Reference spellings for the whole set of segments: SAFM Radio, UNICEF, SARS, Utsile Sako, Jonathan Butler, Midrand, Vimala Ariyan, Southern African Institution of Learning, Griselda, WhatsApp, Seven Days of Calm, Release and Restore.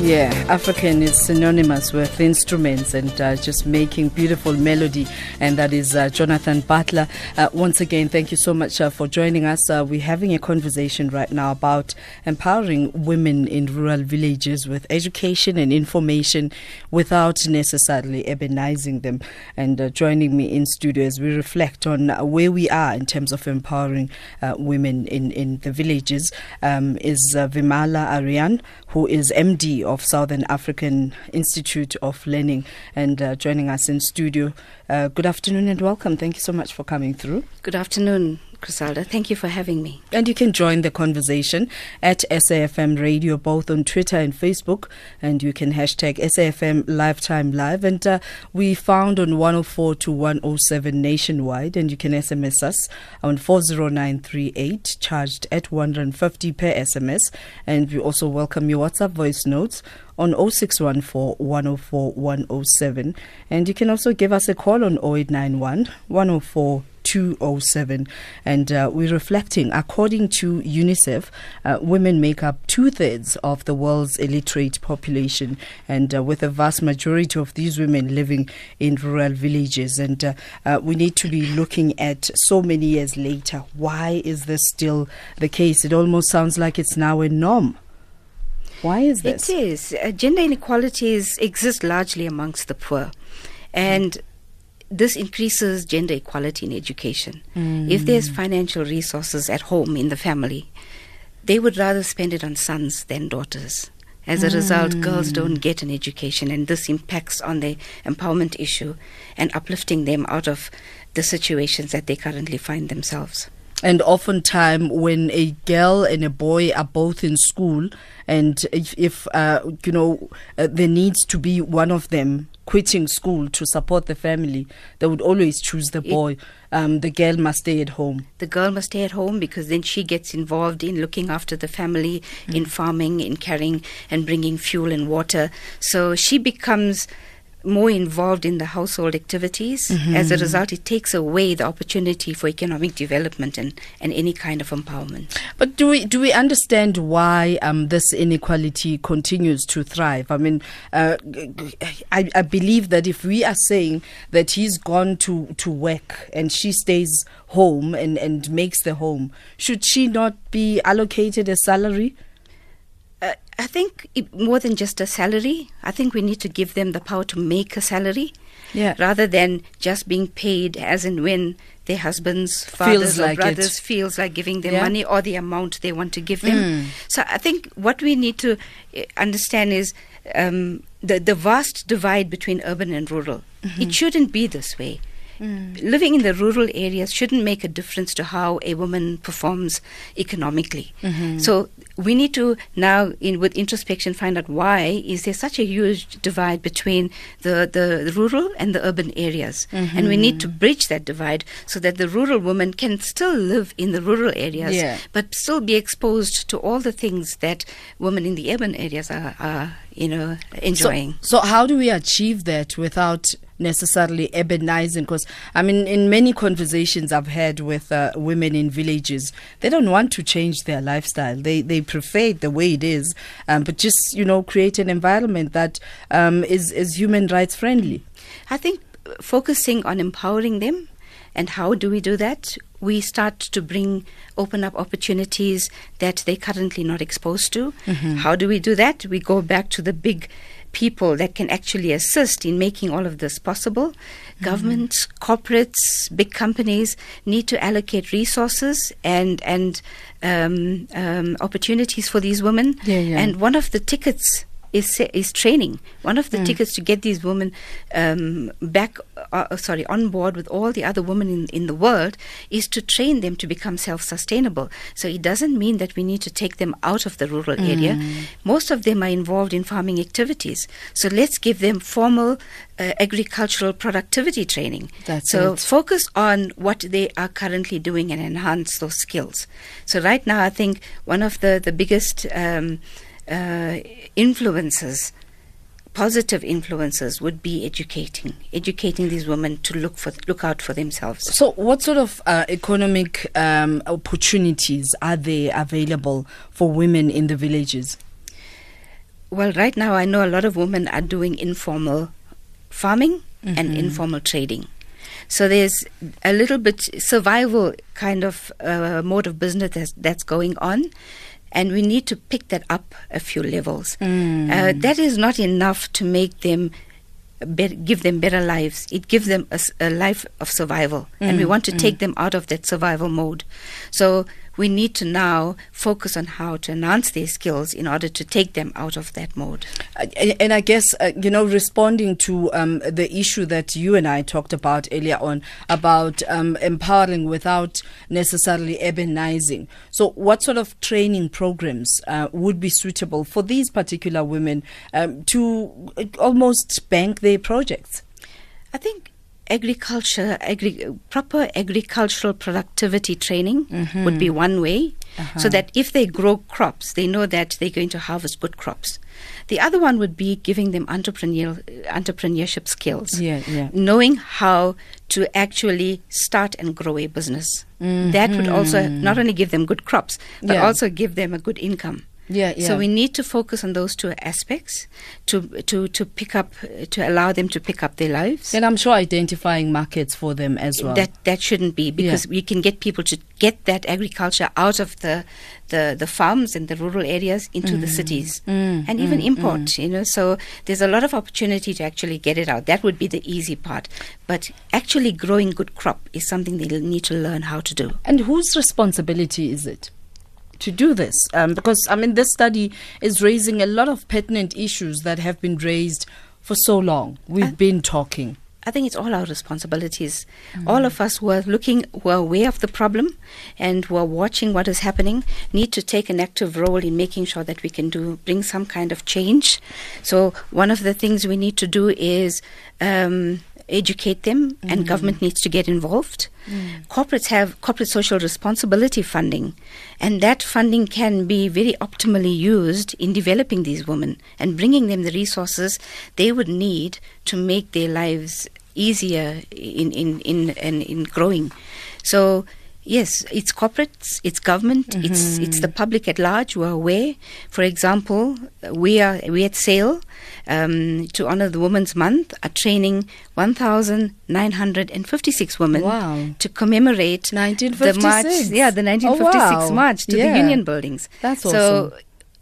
Yeah, African is synonymous with instruments and just making beautiful melody. And that is Jonathan Butler. Once again, thank you so much for joining us. We're having a conversation right now about empowering women in rural villages with education and information without necessarily urbanizing them. And joining me in studio as we reflect on where we are in terms of empowering women in the villages is Vimala Ariyan, who is MD of Southern African Institute of Learning, and joining us in studio. Good afternoon and welcome. Thank you so much for coming through. Good afternoon, Crisalda. Thank you for having me. And you can join the conversation at SAFM Radio, both on Twitter and Facebook, and you can hashtag SAFM Lifetime Live. And we found on 104 to 107 nationwide, and you can SMS us on 40938, charged at 150 per SMS. And we also welcome your WhatsApp voice notes on 0614 104 107. And you can also give us a call on 0891 104 207. And we're reflecting, according to UNICEF, women make up 2/3 of the world's illiterate population, and with a vast majority of these women living in rural villages. And we need to be looking at, so many years later, why is this still the case? It almost sounds like it's now a norm. Why is this? It is. Gender inequalities exist largely amongst the poor, and this increases gender equality in education. If there's financial resources at home in the family, they would rather spend it on sons than daughters. As a result, girls don't get an education, and this impacts on the empowerment issue and uplifting them out of the situations that they currently find themselves. And oftentimes when a girl and a boy are both in school, and if there needs to be one of them quitting school to support the family, they would always choose the boy. The girl must stay at home. The girl must stay at home because then she gets involved in looking after the family, in farming, in carrying and bringing fuel and water. So she becomes more involved in the household activities. As a result, it takes away the opportunity for economic development and any kind of empowerment. But do we understand why this inequality continues to thrive? I mean, I believe that if we are saying that he's gone to work and she stays home and makes the home, should she not be allocated a salary? I think more than just a salary. I think we need to give them the power to make a salary, rather than just being paid as and when their husbands, fathers, or brothers feels like giving them money or the amount they want to give them. So I think what we need to understand is the vast divide between urban and rural. It shouldn't be this way. Living in the rural areas shouldn't make a difference to how a woman performs economically. So we need to now, with introspection, find out why is there such a huge divide between the rural and the urban areas. And we need to bridge that divide so that the rural woman can still live in the rural areas, but still be exposed to all the things that women in the urban areas are enjoying. So how do we achieve that without necessarily urbanizing? Because I mean, in many conversations I've had with women in villages, they don't want to change their lifestyle. They prefer it the way it is, but just create an environment that is human rights friendly. I think focusing on empowering them, and how do we do that? We start to open up opportunities that they're currently not exposed to. How do we do that? We go back to the big people that can actually assist in making all of this possible. Governments, corporates, big companies need to allocate resources and opportunities for these women. And one of the tickets is training. One of the tickets to get these women on board with all the other women in the world is to train them to become self-sustainable. So it doesn't mean that we need to take them out of the rural area. Most of them are involved in farming activities. So let's give them formal agricultural productivity training. Focus on what they are currently doing and enhance those skills. So right now, I think one of the biggest positive influences would be educating these women to look out for themselves. So what sort of economic opportunities are there available for women in the villages? Well, right now I know a lot of women are doing informal farming and informal trading. So there's a little bit survival kind of mode of business that's going on, and we need to pick that up a few levels. That is not enough to make them give them better lives. It gives them a life of survival, and we want to take them out of that survival mode. So we need to now focus on how to enhance their skills in order to take them out of that mode. And I guess, responding to the issue that you and I talked about earlier on, about empowering without necessarily urbanizing. So what sort of training programs would be suitable for these particular women to almost bank their projects? I think proper agricultural productivity training would be one way, so that if they grow crops, they know that they're going to harvest good crops. The other one would be giving them entrepreneurship skills, knowing how to actually start and grow a business. That would also not only give them good crops, but also give them a good income. So we need to focus on those two aspects to allow them to pick up their lives. And I'm sure identifying markets for them as well. That shouldn't be, because we can get people to get that agriculture out of the farms and the rural areas into the cities and even import. So there's a lot of opportunity to actually get it out. That would be the easy part. But actually growing good crop is something they need to learn how to do. And whose responsibility is it to do this? Because, this study is raising a lot of pertinent issues that have been raised for so long. We've been talking. I think it's all our responsibilities. All of us who are aware of the problem and who are watching what is happening, need to take an active role in making sure that we can bring some kind of change. So one of the things we need to do is educate them, and government needs to get involved. Corporates have corporate social responsibility funding, and that funding can be very optimally used in developing these women and bringing them the resources they would need to make their lives easier in growing. So yes, it's corporates, it's government, it's the public at large who are aware. For example, we at SAIL, to honor the Women's Month, are training 1,956 women to commemorate 1956. The 1956 march to the Union buildings. That's awesome. So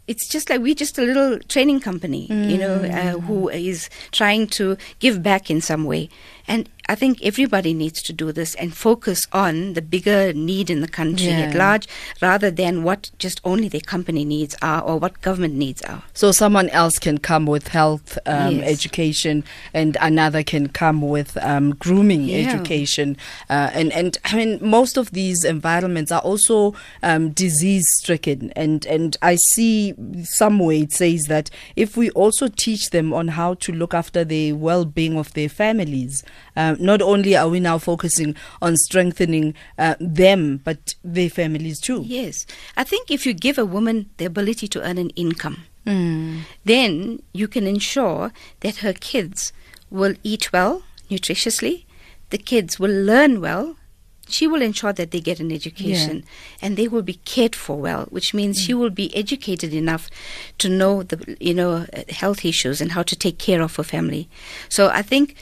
it's just like we're just a little training company, who is trying to give back in some way. And I think everybody needs to do this and focus on the bigger need in the country at large, rather than what just only their company needs are or what government needs are. So someone else can come with health education, and another can come with grooming education. And most of these environments are also disease-stricken. And I see somewhere it says that if we also teach them on how to look after the well-being of their families, not only are we now focusing on strengthening them, but their families too. Yes. I think if you give a woman the ability to earn an income, then you can ensure that her kids will eat well, nutritiously, the kids will learn well, she will ensure that they get an education, and they will be cared for well, which means she will be educated enough to know the health issues and how to take care of her family. So I think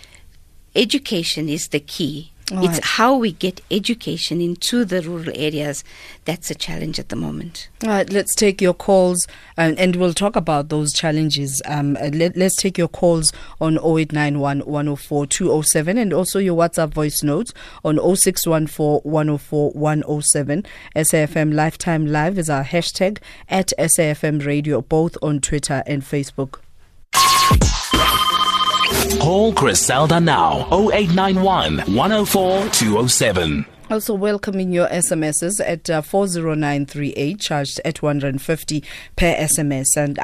education is the key. It's how we get education into the rural areas. That's a challenge at the moment. All right, let's take your calls, and we'll talk about those challenges. Let's take your calls on 0891 104 207, and also your WhatsApp voice notes on 0614 104 107. SAFM Lifetime Live is our hashtag, at SAFM Radio, both on Twitter and Facebook. Call Griselda now, 0891 104 207. Also welcoming your SMSs at 40938, charged at 150 per SMS. And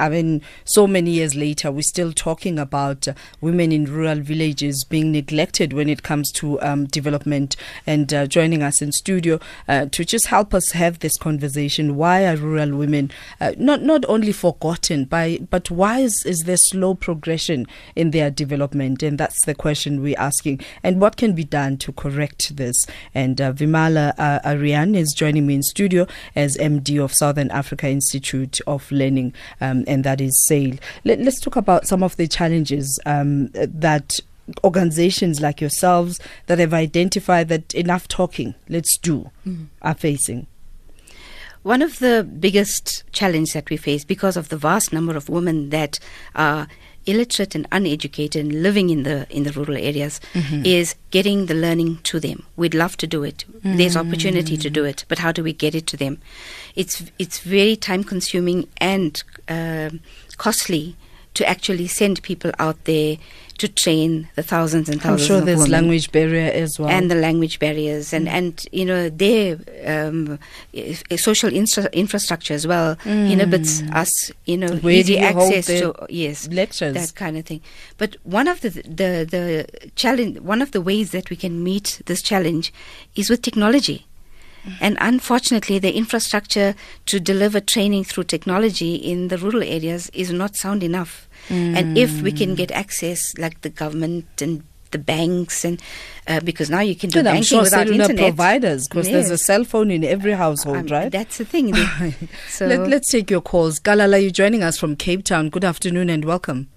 so many years later, we're still talking about women in rural villages being neglected when it comes to development. And joining us in studio to just help us have this conversation, why are rural women not only forgotten, but why is there slow progression in their development? And that's the question we're asking. And what can be done to correct this? And Vimala Ariyan is joining me in studio as MD of Southern Africa Institute of Learning, and that is SAIL. Let's talk about some of the challenges that organizations like yourselves that have identified that enough talking, let's do, are facing. One of the biggest challenges that we face, because of the vast number of women that are illiterate and uneducated and living in the rural areas, is getting the learning to them. We'd love to do it. There's opportunity to do it, but how do we get it to them? It's very time consuming and costly to actually send people out there to train the thousands and thousands of women. I'm sure there's language barrier as well. And the language barriers and you know, their social infrastructure as well inhibits us, you know, easy access to lectures, that kind of thing. But one of the challenge, one of the ways that we can meet this challenge is with technology. And unfortunately, the infrastructure to deliver training through technology in the rural areas is not sound enough. And if we can get access, like the government and the banks, and because now you can do banking without internet. I'm sure providers, because there's a cell phone in every household, right? That's the thing. So let's take your calls. Galala, you're joining us from Cape Town. Good afternoon and welcome.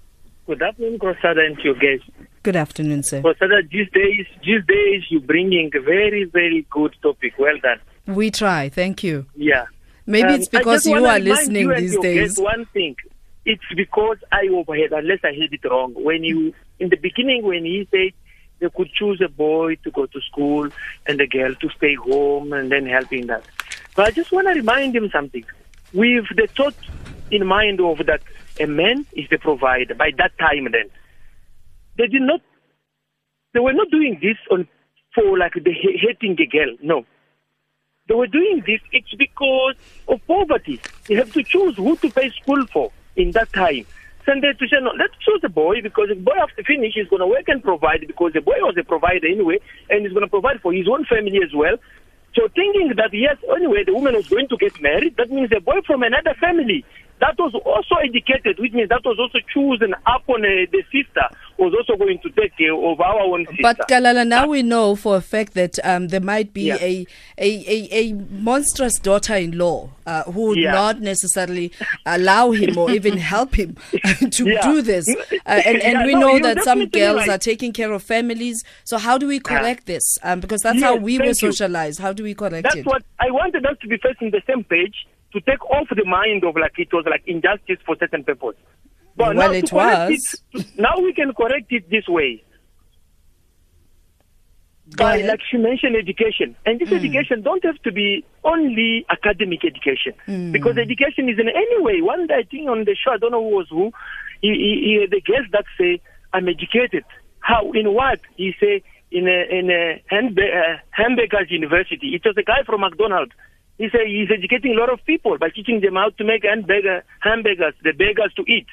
Good afternoon, Kosada, and to your guests. Good afternoon, sir. Kosada, these days you're bringing a very, very good topic. Well done. We try. Thank you. Yeah. Maybe it's because you are listening these days. One thing. It's because I overheard, unless I heard it wrong. In the beginning, when he said they could choose a boy to go to school and a girl to stay home and then helping that. But I just want to remind him something. With the thought in mind of that a man is the provider, by that time then, they were not doing this for like the hating a girl, no. They were doing this, it's because of poverty. You have to choose who to pay school for in that time. Sunday to say, no, let's choose a boy, because the boy after finish is going to work and provide, because the boy was a provider anyway, and he's going to provide for his own family as well. So thinking that, yes, anyway, the woman was going to get married, that means a boy from another family that was also educated, which means that was also chosen upon the sister, was also going to take care of our own sister. But Galala, now we know for a fact that there might be a monstrous daughter-in-law who would not necessarily allow him or even help him to do this. And we know that some girls are taking care of families. So how do we correct this? Because that's how we were socialized. How do we correct it? That's what I wanted us to be first on the same page, to take off the mind of like it was like injustice for certain purpose. But well, now it was. Now we can correct it this way. By, like she mentioned, education. And this education don't have to be only academic education. Because education is in any way. One day I think on the show, I don't know who was who, he the guest that say, I'm educated. How? In what? He say, in a Hamburger's University. It was a guy from McDonald's. He said he's educating a lot of people by teaching them how to make hamburgers, the beggars to eat.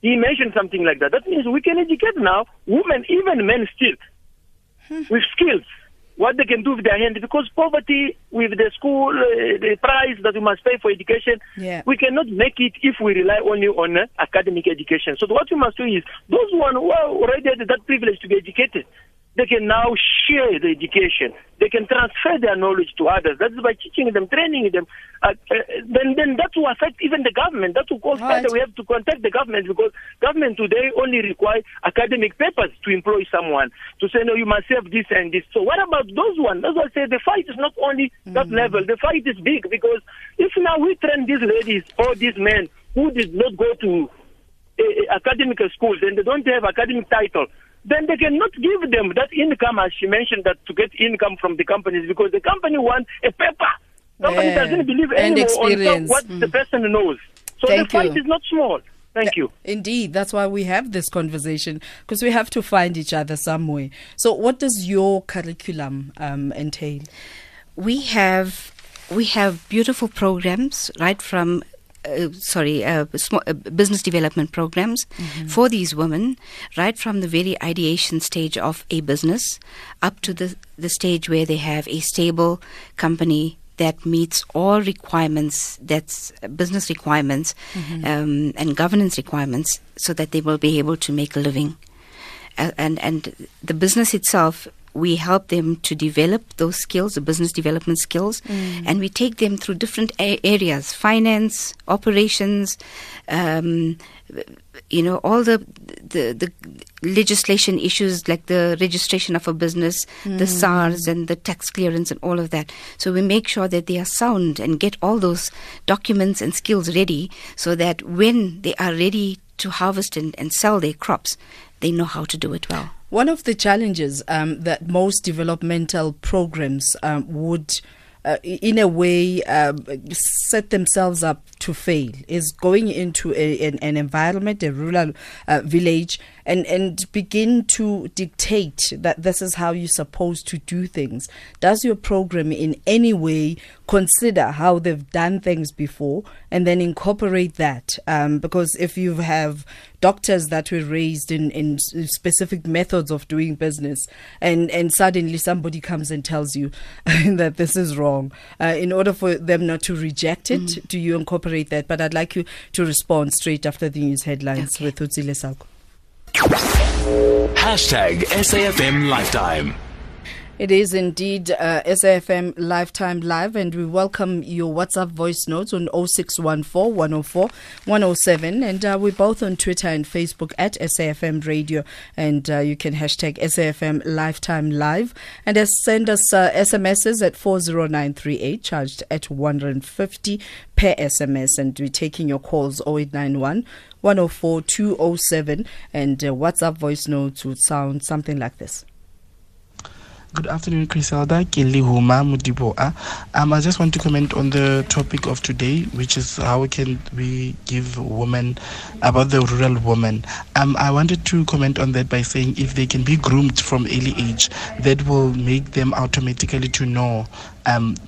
He mentioned something like that. That means we can educate now women, even men still, with skills, what they can do with their hands. Because poverty with the school, the price that we must pay for education, we cannot make it if we rely only on academic education. So what we must do is those who are already had that privilege to be educated, they can now share the education. They can transfer their knowledge to others. That's by teaching them, training them. Then that will affect even the government. That will cause further. We have to contact the government, because government today only require academic papers to employ someone, to say, no, you must have this and this. So what about those ones? That's why I say the fight is not only that level. The fight is big, because if now we train these ladies or these men who did not go to academic schools and they don't have academic title, then they cannot give them that income, as she mentioned, that to get income from the companies, because the company wants a paper. Company doesn't believe anymore on what the person knows. So the fight is not small. Thank you. Indeed, that's why we have this conversation, because we have to find each other some way. So what does your curriculum entail? We have beautiful programs right from business development programs for these women, right from the very ideation stage of a business up to the stage where they have a stable company that meets all requirements, that's business requirements and governance requirements, so that they will be able to make a living. And the business itself we help them to develop those skills, the business development skills, and we take them through different areas, finance, operations, all the legislation issues like the registration of a business, the SARS and the tax clearance and all of that. So we make sure that they are sound and get all those documents and skills ready so that when they are ready to harvest and sell their crops, they know how to do it well. One of the challenges that most developmental programs would, in a way, set themselves up to fail is going into an environment, a rural village, and begin to dictate that this is how you're supposed to do things. Does your program in any way consider how they've done things before and then incorporate that? Because if you have doctors that were raised in specific methods of doing business and suddenly somebody comes and tells you that this is wrong, in order for them not to reject it, do you incorporate that? But I'd like you to respond straight after the news headlines with Utsile Sako. #SAFM Lifetime. It is indeed SAFM Lifetime Live, and we welcome your WhatsApp voice notes on 0614 104 107. And we're both on Twitter and Facebook at SAFM Radio, and you can hashtag SAFM Lifetime Live. And send us SMSs at 40938, charged at 150 per SMS. And we're taking your calls 0891 104 207, and WhatsApp voice notes would sound something like this. Good afternoon, Chriselda. I just want to comment on the topic of today, which is how can we give women, about the rural woman. I wanted to comment on that by saying if they can be groomed from early age, that will make them automatically to know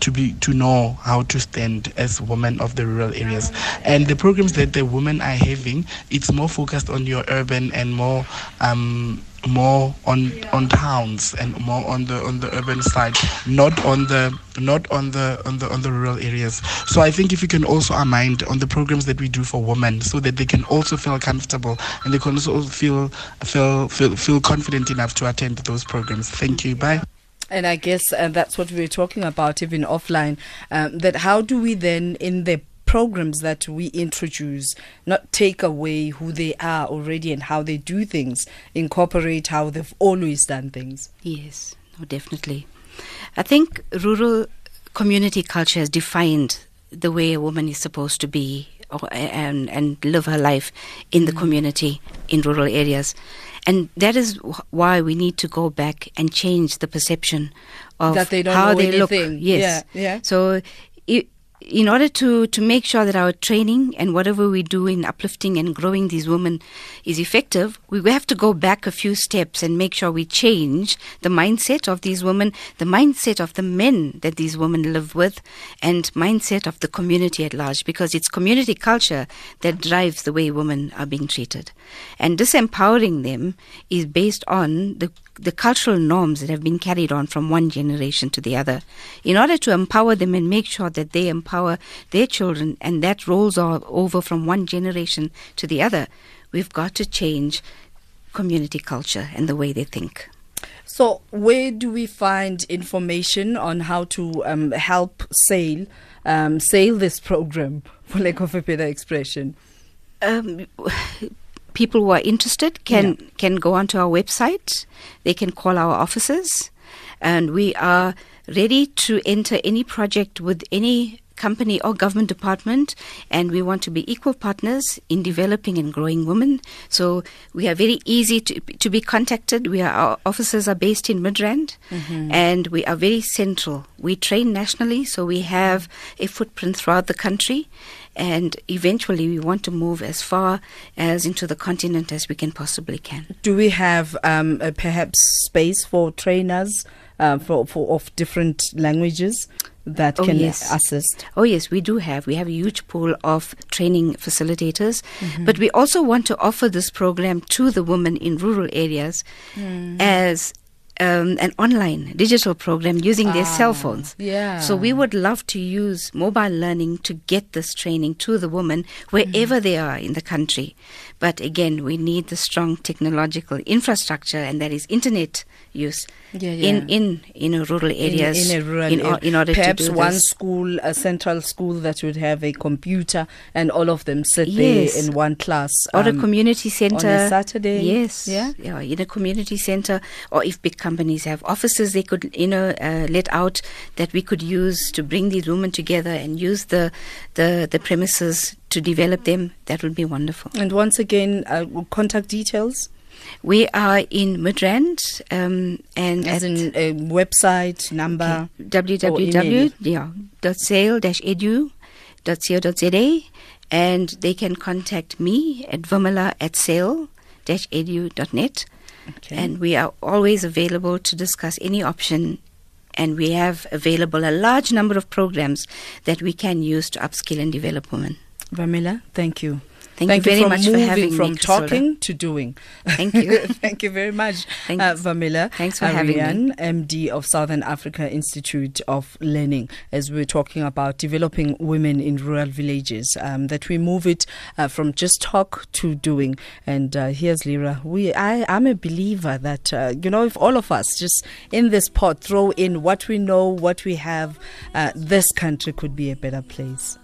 to know how to stand as women of the rural areas. And the programs that the women are having, it's more focused on your urban and more on towns and more on the urban side, not on the rural areas. So I think if you can also amend on the programs that we do for women, so that they can also feel comfortable and they can also feel confident enough to attend those programs. Thank you. Bye. And I guess that's what we were talking about even offline, that how do we then in the programs that we introduce not take away who they are already and how they do things, incorporate how they've always done things. Yes, no, definitely. I think rural community culture has defined the way a woman is supposed to be and live her life in the community, in rural areas. And that is why we need to go back and change the perception of that they don't how know they anything. Look. Yes. Yeah. So in order to make sure that our training and whatever we do in uplifting and growing these women is effective, we have to go back a few steps and make sure we change the mindset of these women, the mindset of the men that these women live with, and mindset of the community at large, because it's community culture that drives the way women are being treated. And disempowering them is based on the cultural norms that have been carried on from one generation to the other. In order to empower them and make sure that they empower their children and that rolls over from one generation to the other, we've got to change community culture and the way they think. So where do we find information on how to help sail this program, for lack of a better expression? People who are interested can go onto our website. They can call our offices, and we are ready to enter any project with any company or government department, and we want to be equal partners in developing and growing women. So we are very easy to be contacted. Our offices are based in Midrand, and we are very central. We train nationally, so we have a footprint throughout the country. And eventually we want to move as far as into the continent as we possibly can. Do we have perhaps space for trainers of different languages that assist? Oh, yes, we do have. We have a huge pool of training facilitators. But we also want to offer this program to the women in rural areas as an online digital program using their cell phones. Yeah. So we would love to use mobile learning to get this training to the women wherever they are in the country. But again, we need the strong technological infrastructure, and that is internet use. in rural areas. In rural areas, in order perhaps to do one this. School, a central school that would have a computer and all of them sit there in one class. Or a community center. On a Saturday. Yes. Yeah? Yeah, in a community center. Or if big companies have offices they could, let out that we could use to bring these women together and use the premises to develop them. That would be wonderful. And once again, contact details? We are in Midrand, and as in a website number, www.sail-edu.co.za, and they can contact me at vimala@sail-edu.net, and we are always available to discuss any option. And we have available a large number of programs that we can use to upskill and develop women. Vimala, thank you. Thank you very much for having me. From talking to doing. Thank you. Thank you very much, Vimala. Thanks for having me. MD of Southern Africa Institute of Learning, as we're talking about developing women in rural villages, that we move it from just talk to doing. And here's Lira. I'm a believer that, if all of us just in this pot throw in what we know, what we have, this country could be a better place.